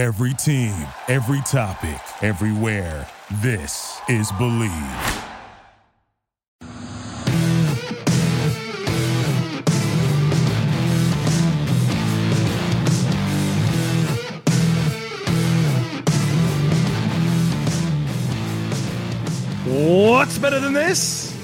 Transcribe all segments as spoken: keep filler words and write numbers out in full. Every team, every topic, everywhere. This is Believe. What's better than this?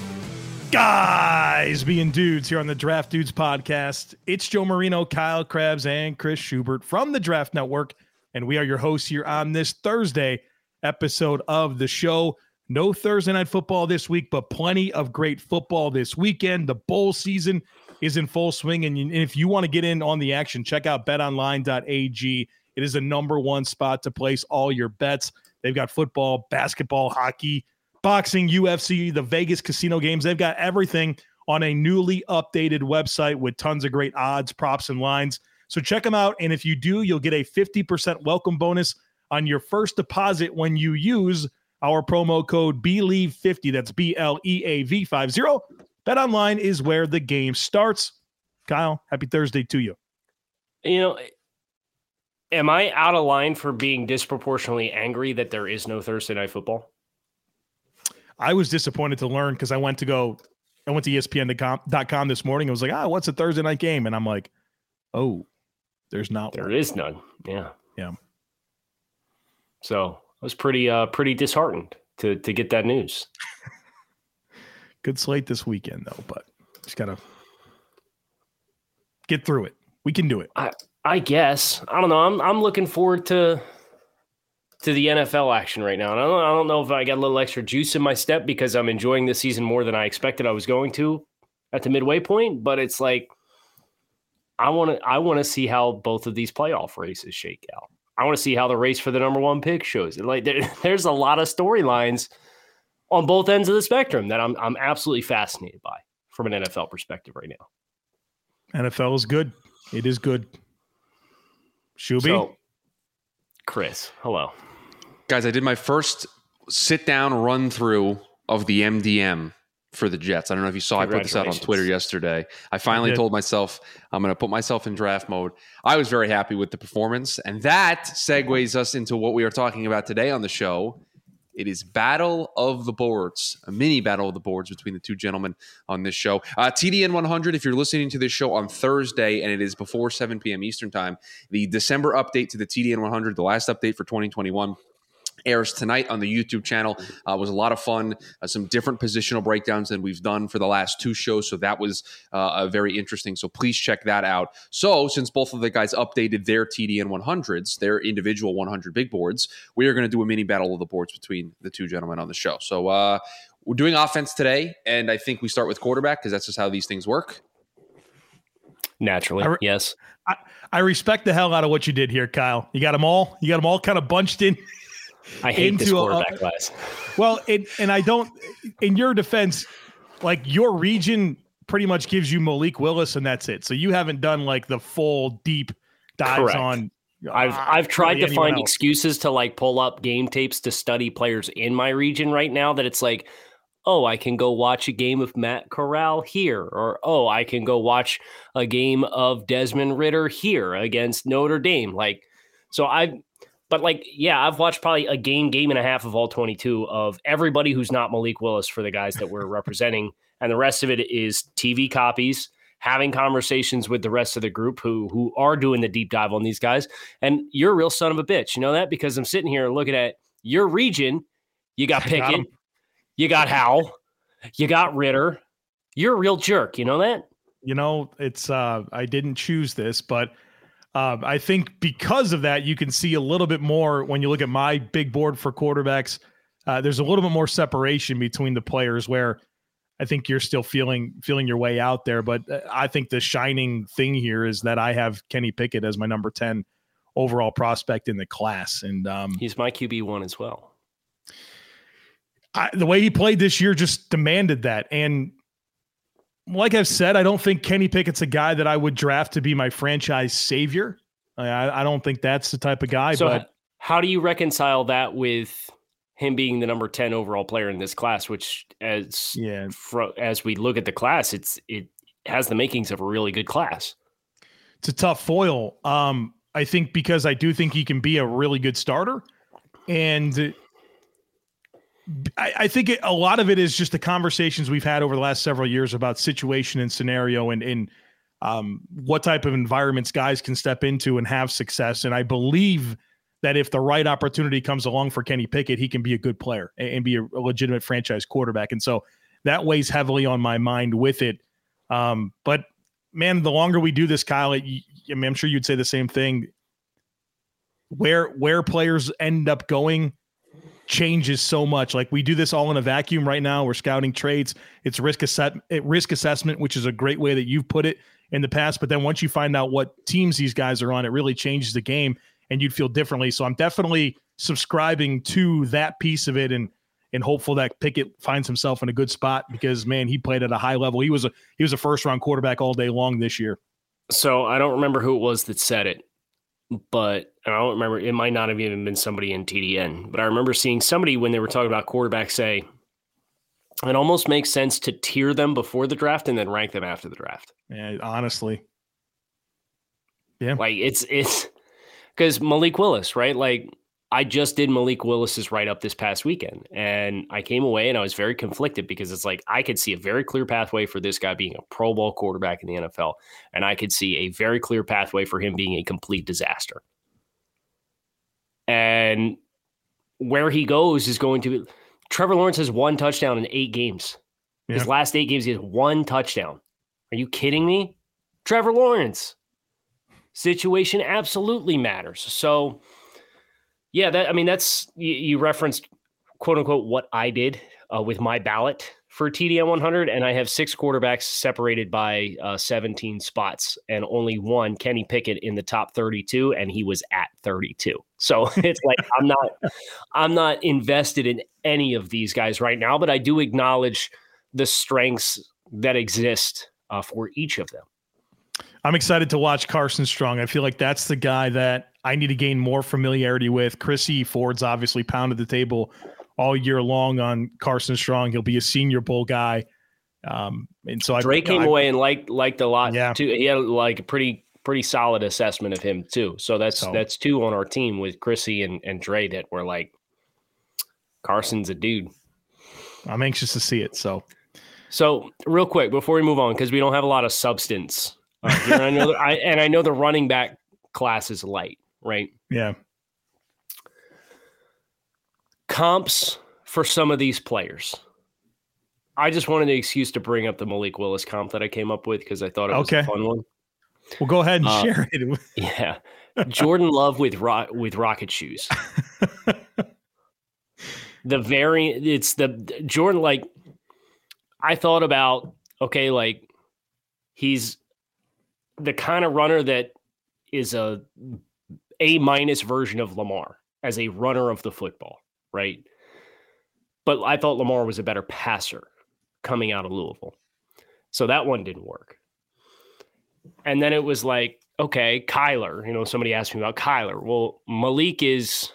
Guys being dudes here on the Draft Dudes podcast. It's Joe Marino, Kyle Krabs, and Chris Schubert from the Draft Network. And we are your hosts here on this Thursday episode of the show. No Thursday night football this week, but plenty of great football this weekend. The bowl season is in full swing. And if you want to get in on the action, check out bet online dot a g. It is the number one spot to place all your bets. They've got football, basketball, hockey, boxing, U F C, the Vegas casino games. They've got everything on a newly updated website with tons of great odds, props, and lines. So check them out, and if you do, you'll get a fifty percent welcome bonus on your first deposit when you use our promo code B L E A V fifty. That's B L E A V fifty. BetOnline is where the game starts. Kyle, happy Thursday to you. You know, am I out of line for being disproportionately angry that there is no Thursday Night Football? I was disappointed to learn because I went to go, I went to E S P N dot com this morning. I was like, ah, what's a Thursday night game? And I'm like, oh. There's not there one. There is none. Yeah. Yeah. So I was pretty uh pretty disheartened to to get that news. Good slate this weekend though, but just gotta get through it. We can do it. I I guess. I don't know. I'm I'm looking forward to to the N F L action right now. And I don't I don't know if I got a little extra juice in my step because I'm enjoying this season more than I expected I was going to at the midway point, but it's like I want to I want to see how both of these playoff races shake out. I want to see how the race for the number one pick shows. Like there, there's a lot of storylines on both ends of the spectrum that I'm I'm absolutely fascinated by from an N F L perspective right now. N F L is good. It is good. Shuby? So, Chris, hello. Guys, I did my first sit-down run-through of the M D M for the Jets. I don't know if you saw, I put this out on Twitter yesterday. I finally told myself I'm going to put myself in draft mode. I was very happy with the performance, and that segues us into what we are talking about today on the show. It is Battle of the Boards, a mini Battle of the Boards between the two gentlemen on this show. Uh, T D N one hundred, if you're listening to this show on Thursday, and it is before seven p.m. Eastern time, the December update to the T D N one hundred, the last update for twenty twenty-one, airs tonight on the YouTube channel. Uh, was a lot of fun. Uh, some different positional breakdowns than we've done for the last two shows. So that was uh, very interesting. So please check that out. So since both of the guys updated their T D N one hundreds, their individual one hundred big boards, we are going to do a mini battle of the boards between the two gentlemen on the show. So uh, we're doing offense today. And I think we start with quarterback because that's just how these things work. Naturally, I re- yes. I, I respect the hell out of what you did here, Kyle. You got them all. You got them all kind of bunched in. I hate into this quarterback a, class. Well, it, and I don't, in your defense, like your region pretty much gives you Malik Willis and that's it. So you haven't done like the full deep dives. Correct. on. I've uh, I've tried really to find else. excuses to like pull up game tapes to study players in my region right now that it's like, oh, I can go watch a game of Matt Corral here, or oh, I can go watch a game of Desmond Ridder here against Notre Dame. Like, so I've, But, like, yeah, I've watched probably a game, game and a half of all twenty-two of everybody who's not Malik Willis for the guys that we're representing. And the rest of it is T V copies, having conversations with the rest of the group who who are doing the deep dive on these guys. And you're a real son of a bitch. You know that? Because I'm sitting here looking at your region. You got Pickett. Got you got Howell. You got Ridder. You're a real jerk. You know that? You know, it's uh, I didn't choose this, but – Uh, I think because of that, you can see a little bit more when you look at my big board for quarterbacks. Uh, there's a little bit more separation between the players where I think you're still feeling feeling your way out there. But I think the shining thing here is that I have Kenny Pickett as my number ten overall prospect in the class. And um, he's my Q B one as well. I, the way he played this year just demanded that. And like I've said, I don't think Kenny Pickett's a guy that I would draft to be my franchise savior. I, I don't think that's the type of guy. So but how do you reconcile that with him being the number ten overall player in this class, which as yeah. fr- as we look at the class, it's it has the makings of a really good class. It's a tough foil. Um, I think because I do think he can be a really good starter. And I, I think it, a lot of it is just the conversations we've had over the last several years about situation and scenario and, and um, what type of environments guys can step into and have success. And I believe that if the right opportunity comes along for Kenny Pickett, he can be a good player and be a legitimate franchise quarterback. And so that weighs heavily on my mind with it. Um, but man, the longer we do this, Kyle, I mean, I'm sure you'd say the same thing. Where, where players end up going changes so much. Like, we do this all in a vacuum right now. We're scouting trades. It's risk asset, risk assessment, which is a great way that you've put it in the past. But then once you find out what teams these guys are on, it really changes the game and you'd feel differently. So I'm definitely subscribing to that piece of it and, and hopeful that Pickett finds himself in a good spot because, man, he played at a high level. He was a, he was a first round quarterback all day long this year. So I don't remember who it was that said it, but I don't remember. It might not have even been somebody in T D N, but I remember seeing somebody when they were talking about quarterbacks say, it almost makes sense to tier them before the draft and then rank them after the draft. Yeah. Honestly. Yeah. Like it's, it's because Malik Willis, right? Like, I just did Malik Willis's write-up this past weekend, and I came away and I was very conflicted because it's like I could see a very clear pathway for this guy being a Pro Bowl quarterback in the N F L, and I could see a very clear pathway for him being a complete disaster. And where he goes is going to be – Trevor Lawrence has one touchdown in eight games. Yeah. His last eight games, he has one touchdown. Are you kidding me? Trevor Lawrence. Situation absolutely matters. So – yeah, that, I mean, that's, you, you referenced, quote unquote, what I did uh, with my ballot for T D N one hundred, and I have six quarterbacks separated by uh, seventeen spots, and only one, Kenny Pickett, in the top thirty-two, and he was at thirty-two. So it's like I'm not, I'm not invested in any of these guys right now, but I do acknowledge the strengths that exist uh, for each of them. I'm excited to watch Carson Strong. I feel like that's the guy that I need to gain more familiarity with. Chrissy Ford's obviously pounded the table all year long on Carson Strong. He'll be a Senior Bowl guy. Um, and so Drake I, came I, away and liked, liked a lot yeah. too. He had like a pretty, pretty solid assessment of him too. So that's, so. that's two on our team with Chrissy and, and Dre that were like, Carson's a dude. I'm anxious to see it. So, so real quick before we move on, cause we don't have a lot of substance. Uh, here, and, I know the, I, and I know the running back class is light. Right. Yeah. Comps for some of these players. I just wanted an excuse to bring up the Malik Willis comp that I came up with because I thought it was okay. a fun one. Well, go ahead and uh, share it. Yeah. Jordan Love with ro- with rocket shoes. The variant, it's the Jordan, like, I thought about, okay, like, he's the kind of runner that is a A minus version of Lamar as a runner of the football, right? But I thought Lamar was a better passer coming out of Louisville. So that one didn't work. And then it was like, okay, Kyler, you know, somebody asked me about Kyler. Well, Malik is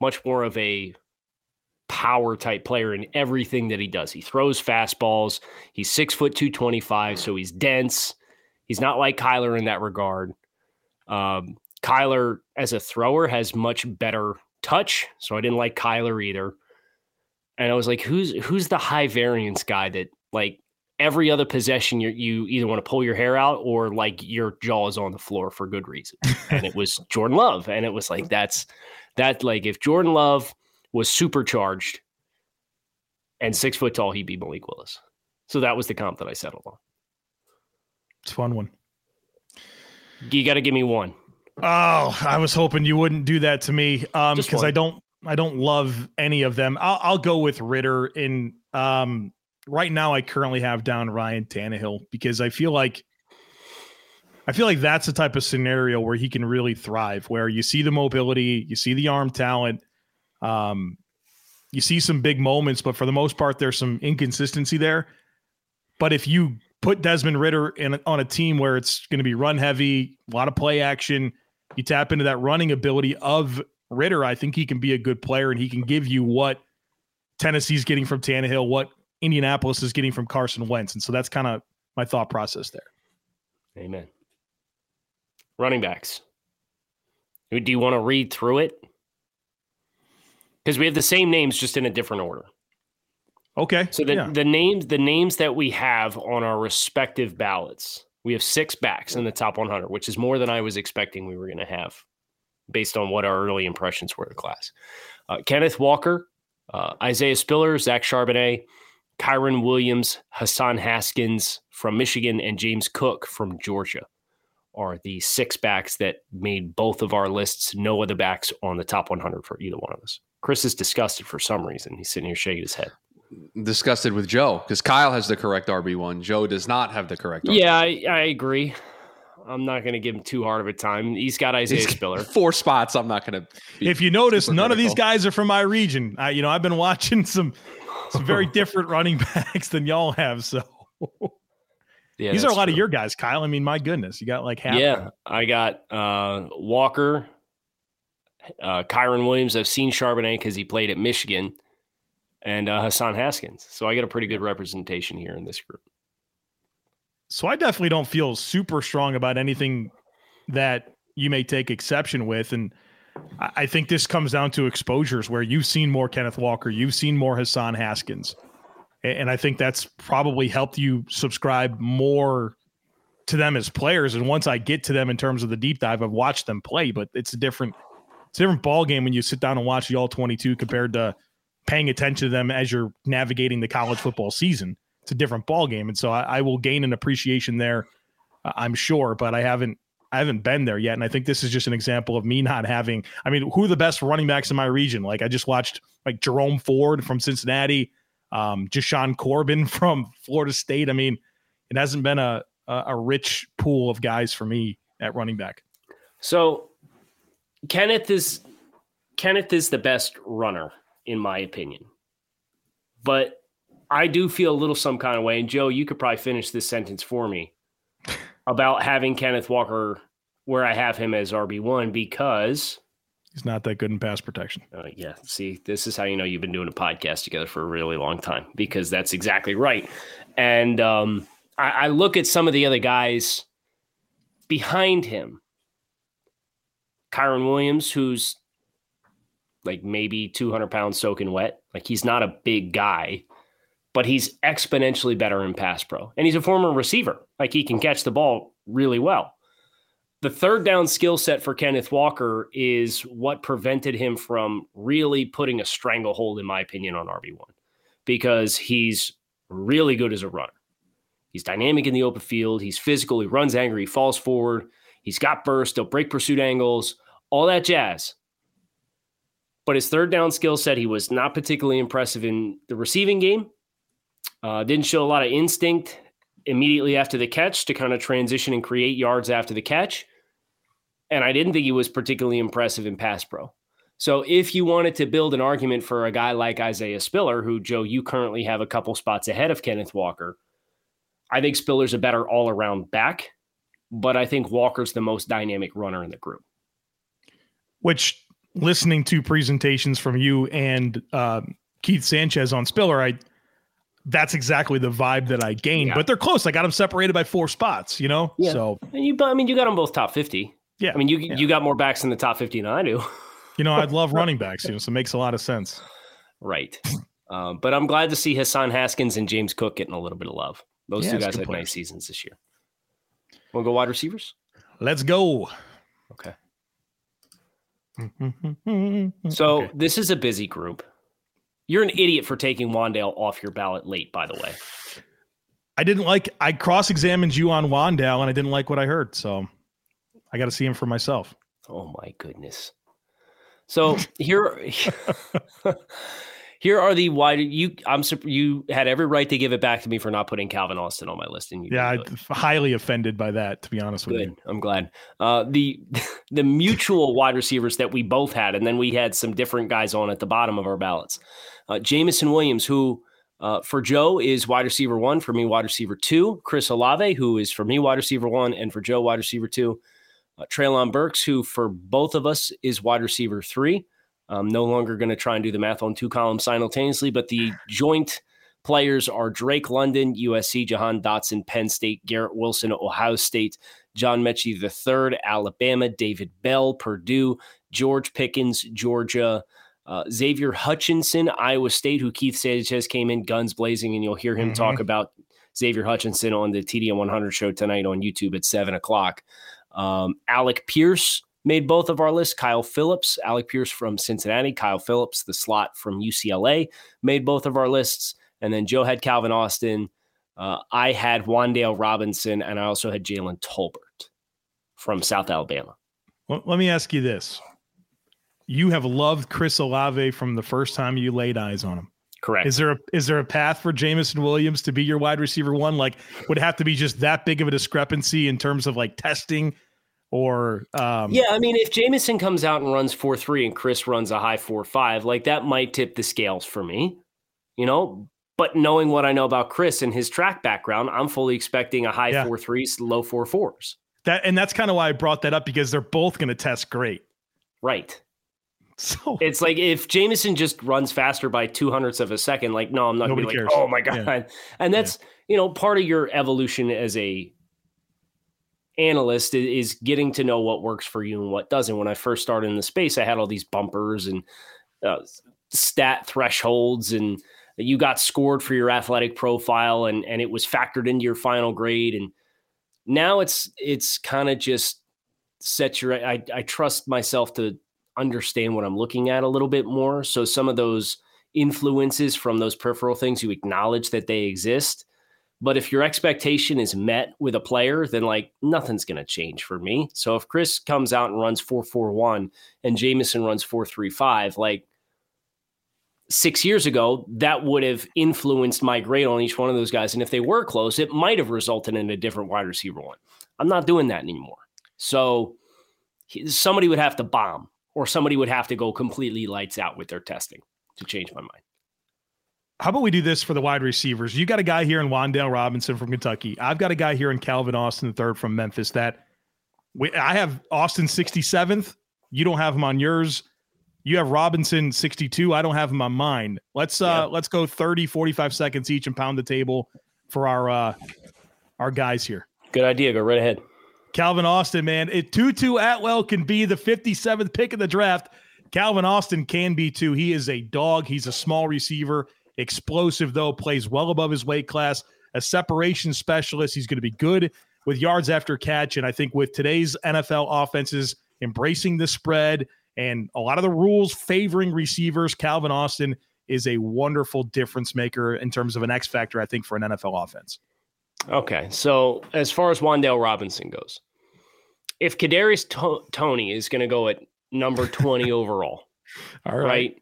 much more of a power type player in everything that he does. He throws fastballs. He's six foot two twenty-five. So he's dense. He's not like Kyler in that regard. Um, Kyler as a thrower has much better touch. So I didn't like Kyler either. And I was like, who's, who's the high variance guy that like every other possession you you either want to pull your hair out or like your jaw is on the floor for good reason. And it was Jordan Love. And it was like, that's that, like, if Jordan Love was supercharged and six foot tall, he'd be Malik Willis. So that was the comp that I settled on. It's a fun one. You got to give me one. Oh, I was hoping you wouldn't do that to me um, because I don't I don't love any of them. I'll, I'll go with Ridder. In um, right now, I currently have down Ryan Tannehill because I feel like I feel like that's the type of scenario where he can really thrive, where you see the mobility, you see the arm talent, um, you see some big moments, but for the most part, there's some inconsistency there. But if you put Desmond Ridder in on a team where it's going to be run heavy, a lot of play action, you tap into that running ability of Ridder, I think he can be a good player and he can give you what Tennessee's getting from Tannehill, what Indianapolis is getting from Carson Wentz. And so that's kind of my thought process there. Amen. Running backs. Do you want to read through it? Because we have the same names, just in a different order. Okay. So the, yeah. the names the names that we have on our respective ballots, we have six backs in the top one hundred, which is more than I was expecting we were going to have based on what our early impressions were of the class. Uh, Kenneth Walker, uh, Isaiah Spiller, Zach Charbonnet, Kyron Williams, Hassan Haskins from Michigan, and James Cook from Georgia are the six backs that made both of our lists. No other backs on the top one hundred for either one of us. Chris is disgusted for some reason. He's sitting here shaking his head. Disgusted with Joe, because Kyle has the correct R B one. Joe does not have the correct R B one. Yeah, I, I agree. I'm not going to give him too hard of a time. He's got Isaiah He's Spiller. Four spots. I'm not going to. If you notice, none critical. of these guys are from my region. I, you know, I've been watching some, some very different running backs than y'all have. So yeah, these are a lot true. of your guys, Kyle. I mean, my goodness, you got like half. Yeah, I got uh, Walker, uh, Kyron Williams. I've seen Charbonnet because he played at Michigan, and uh, Hassan Haskins. So I get a pretty good representation here in this group. So I definitely don't feel super strong about anything that you may take exception with. And I think this comes down to exposures where you've seen more Kenneth Walker, you've seen more Hassan Haskins. And I think that's probably helped you subscribe more to them as players. And once I get to them in terms of the deep dive, I've watched them play, but it's a different, it's a different ball game when you sit down and watch the all twenty-two compared to paying attention to them as you're navigating the college football season. It's a different ball game. And so I, I will gain an appreciation there, uh, I'm sure, but I haven't, I haven't been there yet. And I think this is just an example of me not having, I mean, who are the best running backs in my region? Like I just watched like Jerome Ford from Cincinnati, um, Jashawn Corbin from Florida State. I mean, it hasn't been a, a, a rich pool of guys for me at running back. So Kenneth is, Kenneth is the best runner in my opinion, but I do feel a little some kind of way, and Joe, you could probably finish this sentence for me about having Kenneth Walker where I have him as R B one because he's not that good in pass protection. Uh, yeah, see, this is how you know you've been doing a podcast together for a really long time because that's exactly right. And um, I, I look at some of the other guys behind him, Kyron Williams, who's like maybe two hundred pounds soaking wet. Like he's not a big guy, but he's exponentially better in pass pro. And he's a former receiver. Like he can catch the ball really well. The third down skill set for Kenneth Walker is what prevented him from really putting a stranglehold, in my opinion, on R B one, because he's really good as a runner. He's dynamic in the open field. He's physical. He runs angry. He falls forward. He's got burst. He'll break pursuit angles, all that jazz. But his third down skill set, he was not particularly impressive in the receiving game. Uh, didn't show a lot of instinct immediately after the catch to kind of transition and create yards after the catch. And I didn't think he was particularly impressive in pass pro. So if you wanted to build an argument for a guy like Isaiah Spiller, who, Joe, you currently have a couple spots ahead of Kenneth Walker, I think Spiller's a better all-around back, but I think Walker's the most dynamic runner in the group. Which, listening to presentations from you and uh, Keith Sanchez on Spiller, I... that's exactly the vibe that I gained, yeah. But they're close. I got them separated by four spots, you know? Yeah. So, and you, I mean, you got them both top fifty. Yeah. I mean, you, yeah. you got more backs in the top fifty than I do. You know, I love running backs, you know, so it makes a lot of sense. Right. um, but I'm glad to see Hassan Haskins and James Cook getting a little bit of love. Those yeah, two guys had players. nice seasons this year. Want to go wide receivers? Let's go. Okay. So okay. This is a busy group. You're an idiot for taking Wan'Dale off your ballot late, by the way. I didn't like, I cross-examined you on Wan'Dale, and I didn't like what I heard, so I got to see him for myself. Oh, my goodness. So here, here are the wide, you I'm you had every right to give it back to me for not putting Calvin Austin on my list. And you yeah, I'm highly offended by that, to be honest Good. with you. I'm glad. Uh, the the mutual wide receivers that we both had, and then we had some different guys on at the bottom of our ballots. Uh, Jamison Williams, who uh, for Joe is wide receiver one, for me, wide receiver two. Chris Olave, who is for me, wide receiver one, and for Joe, wide receiver two. Uh, Treylon Burks, who for both of us is wide receiver three. I'm no longer going to try and do the math on two columns simultaneously, but the joint players are Drake London, U S C, Jahan Dotson, Penn State, Garrett Wilson, Ohio State, John Mechie the third, Alabama, David Bell, Purdue, George Pickens, Georgia, uh, Xavier Hutchinson, Iowa State, who Keith Sanchez came in guns blazing, and you'll hear him mm-hmm. talk about Xavier Hutchinson on the T D N one hundred show tonight on YouTube at seven o'clock. Um, Alec Pierce made both of our lists. Kyle Phillips, Alec Pierce from Cincinnati, Kyle Phillips, the slot from U C L A, made both of our lists. And then Joe had Calvin Austin. Uh, I had Wan'Dale Robinson, and I also had Jalen Tolbert from South Alabama. Well, let me ask you this. You have loved Chris Olave from the first time you laid eyes on him. Correct. Is there a, is there a path for Jamison Williams to be your wide receiver one? Like, would it have to be just that big of a discrepancy in terms of like testing or? Um... Yeah. I mean, if Jamison comes out and runs four, three and Chris runs a high four, five, like that might tip the scales for me, you know, but knowing what I know about Chris and his track background, I'm fully expecting a high yeah. four, threes, low four, fours. That, and that's kind of why I brought that up, because they're both going to test great. Right. So it's like if Jamison just runs faster by two hundredths of a second, like, no, I'm not going to be like, cares. Oh my God. Yeah. And that's, yeah. you know, part of your evolution as a analyst is getting to know what works for you and what doesn't. When I first started in the space, I had all these bumpers and uh, stat thresholds, and you got scored for your athletic profile, and, and it was factored into your final grade. And now it's, it's kind of just set your, I, I trust myself to understand what I'm looking at a little bit more. So some of those influences from those peripheral things, you acknowledge that they exist. But if your expectation is met with a player, then like nothing's going to change for me. So if Chris comes out and runs four four one and Jamison runs four three five, like six years ago, that would have influenced my grade on each one of those guys. And if they were close, it might have resulted in a different wide receiver one. I'm not doing that anymore. So somebody would have to bomb, or somebody would have to go completely lights out with their testing to change my mind. How about we do this for the wide receivers? You got a guy here in Wan'Dale Robinson from Kentucky. I've got a guy here in Calvin Austin the third from Memphis that we, I have Austin sixty-seventh. You don't have him on yours. You have Robinson sixty-two. I don't have him on mine. Let's uh, yeah. let's go thirty, forty-five seconds each and pound the table for our uh, our guys here. Good idea. Go right ahead. Calvin Austin, man, if Tutu Atwell can be the fifty-seventh pick of the draft, Calvin Austin can be too. He is a dog. He's a small receiver, explosive though, plays well above his weight class, a separation specialist. He's going to be good with yards after catch. And I think with today's N F L offenses embracing the spread and a lot of the rules favoring receivers, Calvin Austin is a wonderful difference maker in terms of an X factor, I think, for an N F L offense. Okay, so as far as Wan'Dale Robinson goes, if Kadarius to- Toney is going to go at number twenty overall, all right,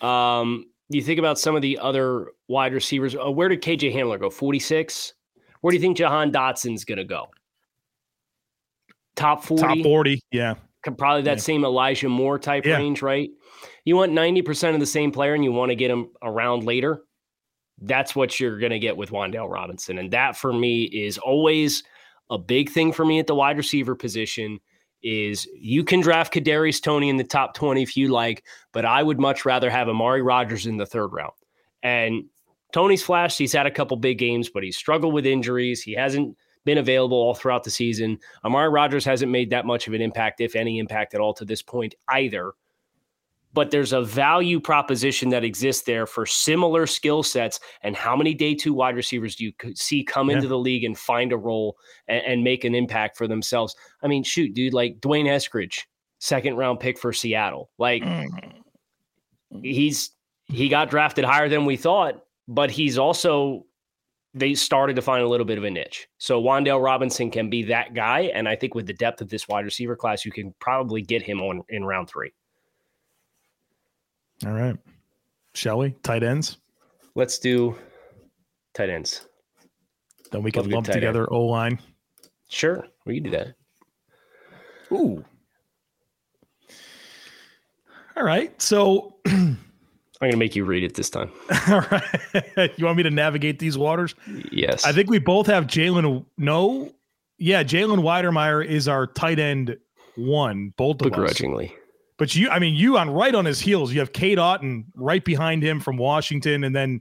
right? Um, you think about some of the other wide receivers. Uh, where did K J Hamler go? forty-six? Where do you think Jahan Dotson's going to go? Top forty? Top forty, yeah. Probably that yeah. same Elijah Moore type yeah. range, right? You want ninety percent of the same player and you want to get him around later? That's what you're going to get with Wan'Dale Robinson. And that for me is always a big thing for me at the wide receiver position is you can draft Kadarius Toney in the top twenty if you like, but I would much rather have Amari Rodgers in the third round. And Toney's flashed. He's had a couple big games, but he's struggled with injuries. He hasn't been available all throughout the season. Amari Rodgers hasn't made that much of an impact, if any impact at all to this point either. But there's a value proposition that exists there for similar skill sets. And how many day two wide receivers do you see come yeah. into the league and find a role and, and make an impact for themselves? I mean, shoot, dude, like Dwayne Eskridge, second round pick for Seattle. Like he's, he got drafted higher than we thought, but he's also, they started to find a little bit of a niche. So Wan'Dale Robinson can be that guy. And I think with the depth of this wide receiver class, you can probably get him on in round three. All right. Shall we? Tight ends? Let's do tight ends. Then we can lump together O-line. Sure. We can do that. Ooh. All right. So I'm going to make you read it this time. All right. You want me to navigate these waters? Yes. I think we both have Jalen. No. Yeah. Jalen Weidermeyer is our tight end one. Both of us. Begrudgingly. But you, I mean, you on right on his heels. You have Cade Otton right behind him from Washington, and then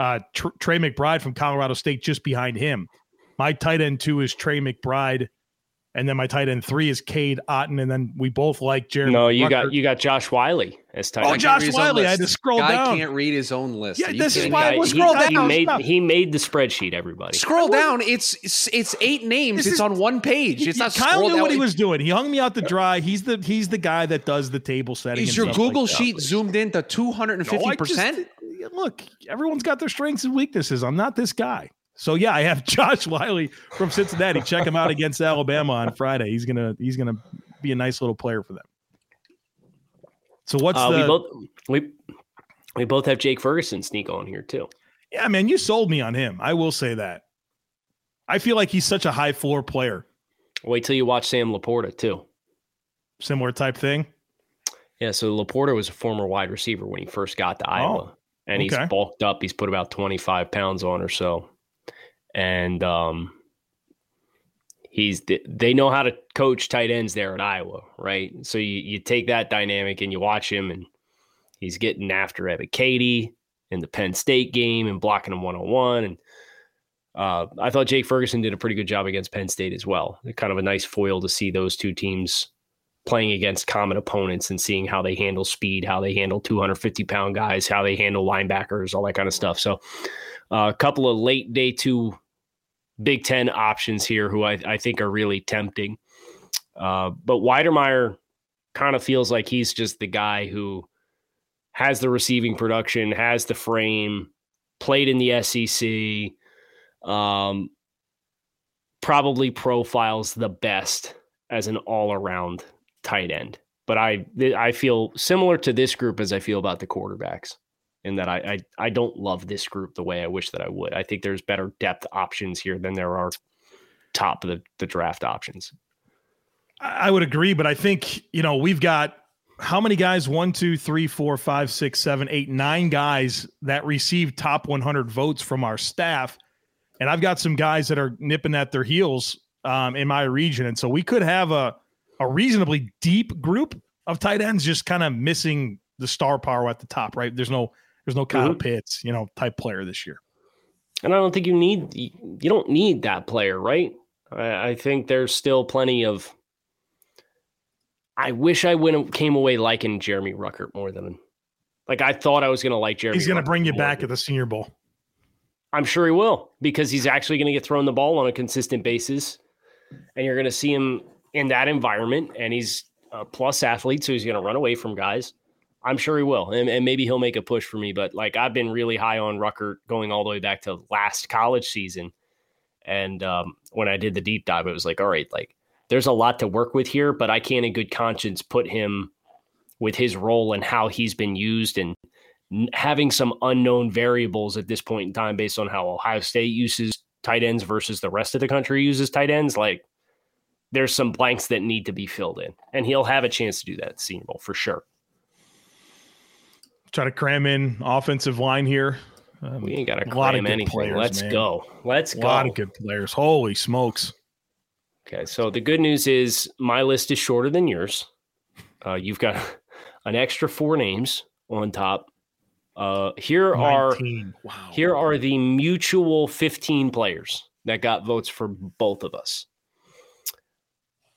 uh, Tr- Trey McBride from Colorado State just behind him. My tight end two is Trey McBride And then my tight end three is Cade Otten, and then we both like Jeremy. No, you Rucker. got you got Josh Wiley as tight end. Oh, Josh Wiley! I had to scroll guy down. I can't read his own list. Yeah, this is why I was scroll down. He made, he made the spreadsheet. Everybody scroll down. It's it's, it's eight names. This it's is, on one page. It's not. Kyle knew down. what he was doing. He hung me out to dry. He's the he's the guy that does the table setting. Is your Google like sheet zoomed into two hundred and fifty percent? Look, everyone's got their strengths and weaknesses. I'm not this guy. So yeah, I have Josh Wiley from Cincinnati. Check him out against Alabama on Friday. He's gonna he's gonna be a nice little player for them. So what's uh, the we both we, we both have Jake Ferguson sneak on here too. Yeah, man, you sold me on him. I will say that. I feel like he's such a high floor player. Wait till you watch Sam Laporta too. Similar type thing. Yeah, so Laporta was a former wide receiver when he first got to Iowa, oh, and okay. he's bulked up. He's put about twenty-five pounds on or so. And um, he's they know how to coach tight ends there at Iowa, right? So you, you take that dynamic and you watch him, and he's getting after Evan Cady in the Penn State game and blocking him one-on-one. And uh, I thought Jake Ferguson did a pretty good job against Penn State as well. Kind of a nice foil to see those two teams playing against common opponents and seeing how they handle speed, how they handle two hundred fifty pound guys, how they handle linebackers, all that kind of stuff. So Uh, a couple of late day two Big Ten options here who I, I think are really tempting. Uh, but Weidemeyer kind of feels like he's just the guy who has the receiving production, has the frame, played in the S E C, um, probably profiles the best as an all-around tight end. But I, I feel similar to this group as I feel about the quarterbacks. In that I, I I don't love this group the way I wish that I would. I think there's better depth options here than there are top of the, the draft options. I would agree, but I think, you know, we've got how many guys? One, two, three, four, five, six, seven, eight, nine guys that received top one hundred votes from our staff. And I've got some guys that are nipping at their heels um, in my region. And so we could have a, a reasonably deep group of tight ends just kind of missing the star power at the top, right? There's no There's no Kyle mm-hmm. Pitts, you know, type player this year. And I don't think you need, you don't need that player, right? I, I think there's still plenty of, I wish I wouldn't came away liking Jeremy Ruckert more than, like I thought I was going to like Jeremy. He's going to bring you back than, at the Senior Bowl. I'm sure he will, because he's actually going to get thrown the ball on a consistent basis, and you're going to see him in that environment, and he's a plus athlete, so he's going to run away from guys. I'm sure he will, and, and maybe he'll make a push for me, but like I've been really high on Ruckert going all the way back to last college season, and um, when I did the deep dive, it was like, all right, like there's a lot to work with here, but I can't in good conscience put him with his role and how he's been used and having some unknown variables at this point in time based on how Ohio State uses tight ends versus the rest of the country uses tight ends. Like there's some blanks that need to be filled in, and he'll have a chance to do that at Senior Bowl for sure. Try to cram in offensive line here. Um, we ain't got to cram anything. Players, Let's man. go. Let's go. A lot go. of good players. Holy smokes. Okay, so the good news is my list is shorter than yours. Uh, you've got an extra four names on top. Uh, here nineteen. are wow. Here are the mutual fifteen players that got votes for both of us.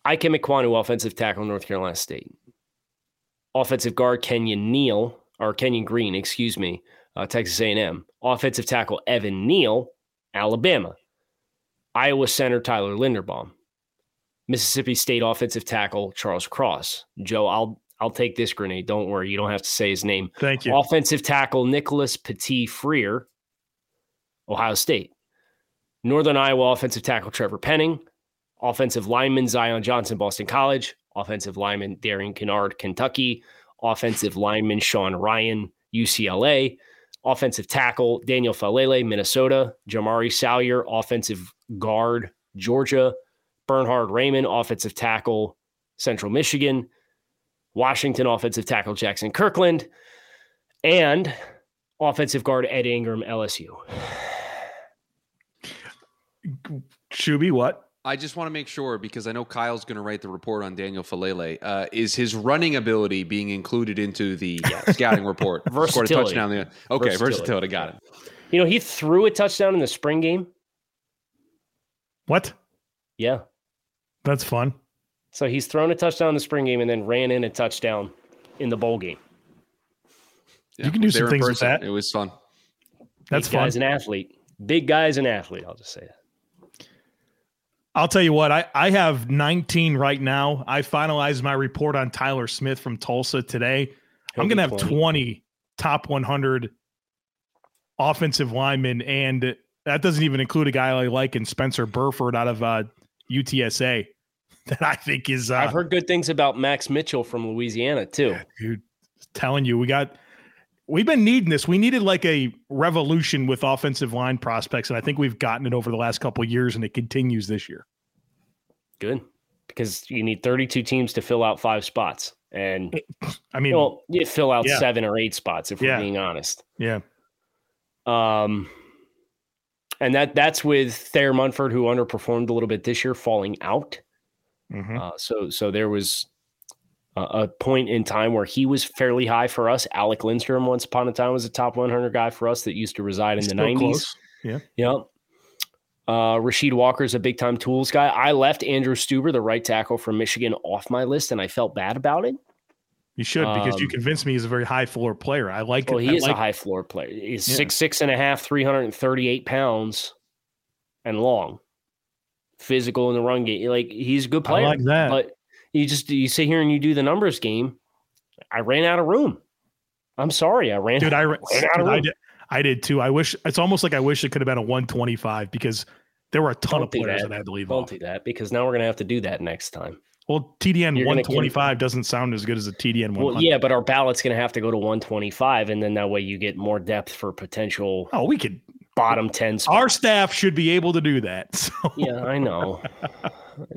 Ike Ekwonu, offensive tackle, North Carolina State. Offensive guard, Kenyon Neal. or Kenyon Green, excuse me, uh, Texas A and M. Offensive tackle Evan Neal, Alabama. Iowa center Tyler Linderbaum. Mississippi State offensive tackle Charles Cross. Joe, I'll I'll take this grenade. Don't worry, you don't have to say his name. Thank you. Offensive tackle Nicholas Petit-Freer, Ohio State. Northern Iowa offensive tackle Trevor Penning. Offensive lineman Zion Johnson, Boston College. Offensive lineman Darian Kennard, Kentucky. Offensive lineman Sean Ryan, U C L A. Offensive tackle Daniel Falele, Minnesota. Jamari Salyer, offensive guard, Georgia. Bernhard Raymond, offensive tackle, Central Michigan. Washington, offensive tackle Jackson Kirkland. And offensive guard Ed Ingram, L S U. Shuby, what? I just want to make sure, because I know Kyle's going to write the report on Daniel Falele. Uh, is his running ability being included into the yes. scouting report? Versatility. Scored a touchdown. Okay, versatility. versatility. Got it. You know, he threw a touchdown in the spring game. What? Yeah. That's fun. So he's thrown a touchdown in the spring game and then ran in a touchdown in the bowl game. Yeah, you can do some things person, with that. It was fun. That's Big fun. Guy's an athlete. Big guy's an athlete. I'll just say that. I'll tell you what. I, I have nineteen right now. I finalized my report on Tyler Smith from Tulsa today. He'll I'm going to have twenty top one hundred offensive linemen, and that doesn't even include a guy I like in Spencer Burford out of uh, U T S A that I think is... Uh, I've heard good things about Max Mitchell from Louisiana, too. Yeah, dude, telling you, we got... We've been needing this. We needed like a revolution with offensive line prospects, and I think we've gotten it over the last couple of years, and it continues this year. Good, because you need thirty-two teams to fill out five spots, and I mean, well, you fill out yeah. seven or eight spots if yeah. we're being honest. Yeah. Um, and that that's with Thayer Munford, who underperformed a little bit this year, falling out. Mm-hmm. Uh, so so there was. Uh, a point in time where he was fairly high for us. Alec Lindstrom, once upon a time, was a top one hundred guy for us that used to reside He's in the nineties. Close. Yeah. Yeah. Uh, Rasheed Walker's a big-time tools guy. I left Andrew Stuber, the right tackle from Michigan, off my list, and I felt bad about it. You should, because um, you convinced me he's a very high-floor player. I like it. Well, he I is like a high-floor player. He's yeah. six, six and a half, three hundred thirty-eight pounds, and long. Physical in the run game. Like, he's a good player. I like that. But You just you sit here and you do the numbers game. I ran out of room. I'm sorry, I ran. Dude, out, I ran dude, out of room. I did, I did too. I wish it's almost like I wish it could have been a one twenty-five because there were a ton Don't of players that. that I had to leave Don't off. Don't do that because now we're going to have to do that next time. Well, T D N You're one twenty-five doesn't sound as good as a T D N one hundred. Well, yeah, but our ballot's going to have to go to one twenty-five, and then that way you get more depth for potential. Oh, we could bottom ten spots. Our staff should be able to do that. So. Yeah, I know. I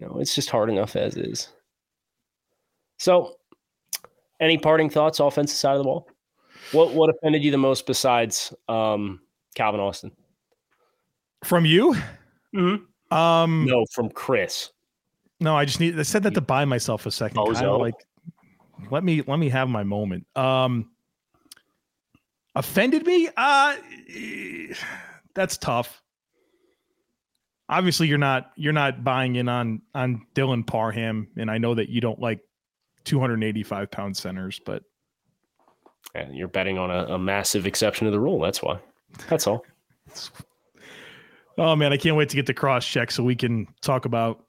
know it's just hard enough as is. So, any parting thoughts, offensive side of the ball? What what offended you the most besides um, Calvin Austin? From you? Mm-hmm. Um, no, from Chris. No, I just need. I said that to buy myself a second. Oh, Kyle, like, let me let me have my moment. Um, offended me? Uh, that's tough. Obviously, you're not you're not buying in on on Dylan Parham, and I know that you don't like two hundred eighty-five pound centers, but and you're betting on a, a massive exception to the rule. That's why. That's all. Oh man, I can't wait to get the cross check so we can talk about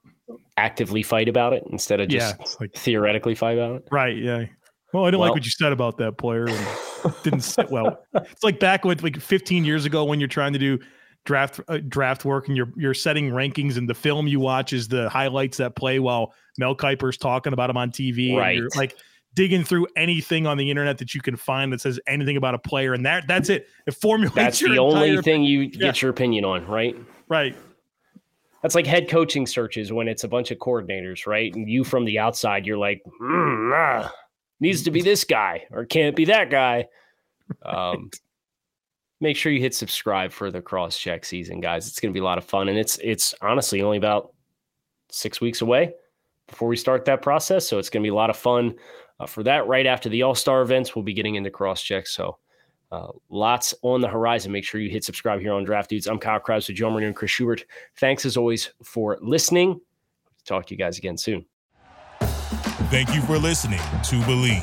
actively fight about it instead of just yeah, like, theoretically fight about it. Right. Yeah. Well, I didn't well, like what you said about that player. And it didn't sit well. It's like back with like fifteen years ago when you're trying to do draft uh, draft work and you're you're setting rankings and the film you watch is the highlights that play while Mel Kiper's talking about him on T V. Right. And you're like digging through anything on the internet that you can find that says anything about a player. And that that's it. It formulates. That's the only thing you yeah. get your opinion on. Right. Right. That's like head coaching searches when it's a bunch of coordinators. Right. And you from the outside, you're like, mm, ah, needs to be this guy or can't be that guy. Um, right. Make sure you hit subscribe for the cross check season, guys. It's going to be a lot of fun. And it's, it's honestly only about six weeks away before we start that process. So it's going to be a lot of fun uh, for that. Right after the All-Star events, we'll be getting into cross-check. So uh, lots on the horizon. Make sure you hit subscribe here on Draft Dudes. I'm Kyle Krabs with Joe Marino and Chris Schubert. Thanks as always for listening. Talk to you guys again soon. Thank you for listening to Believe.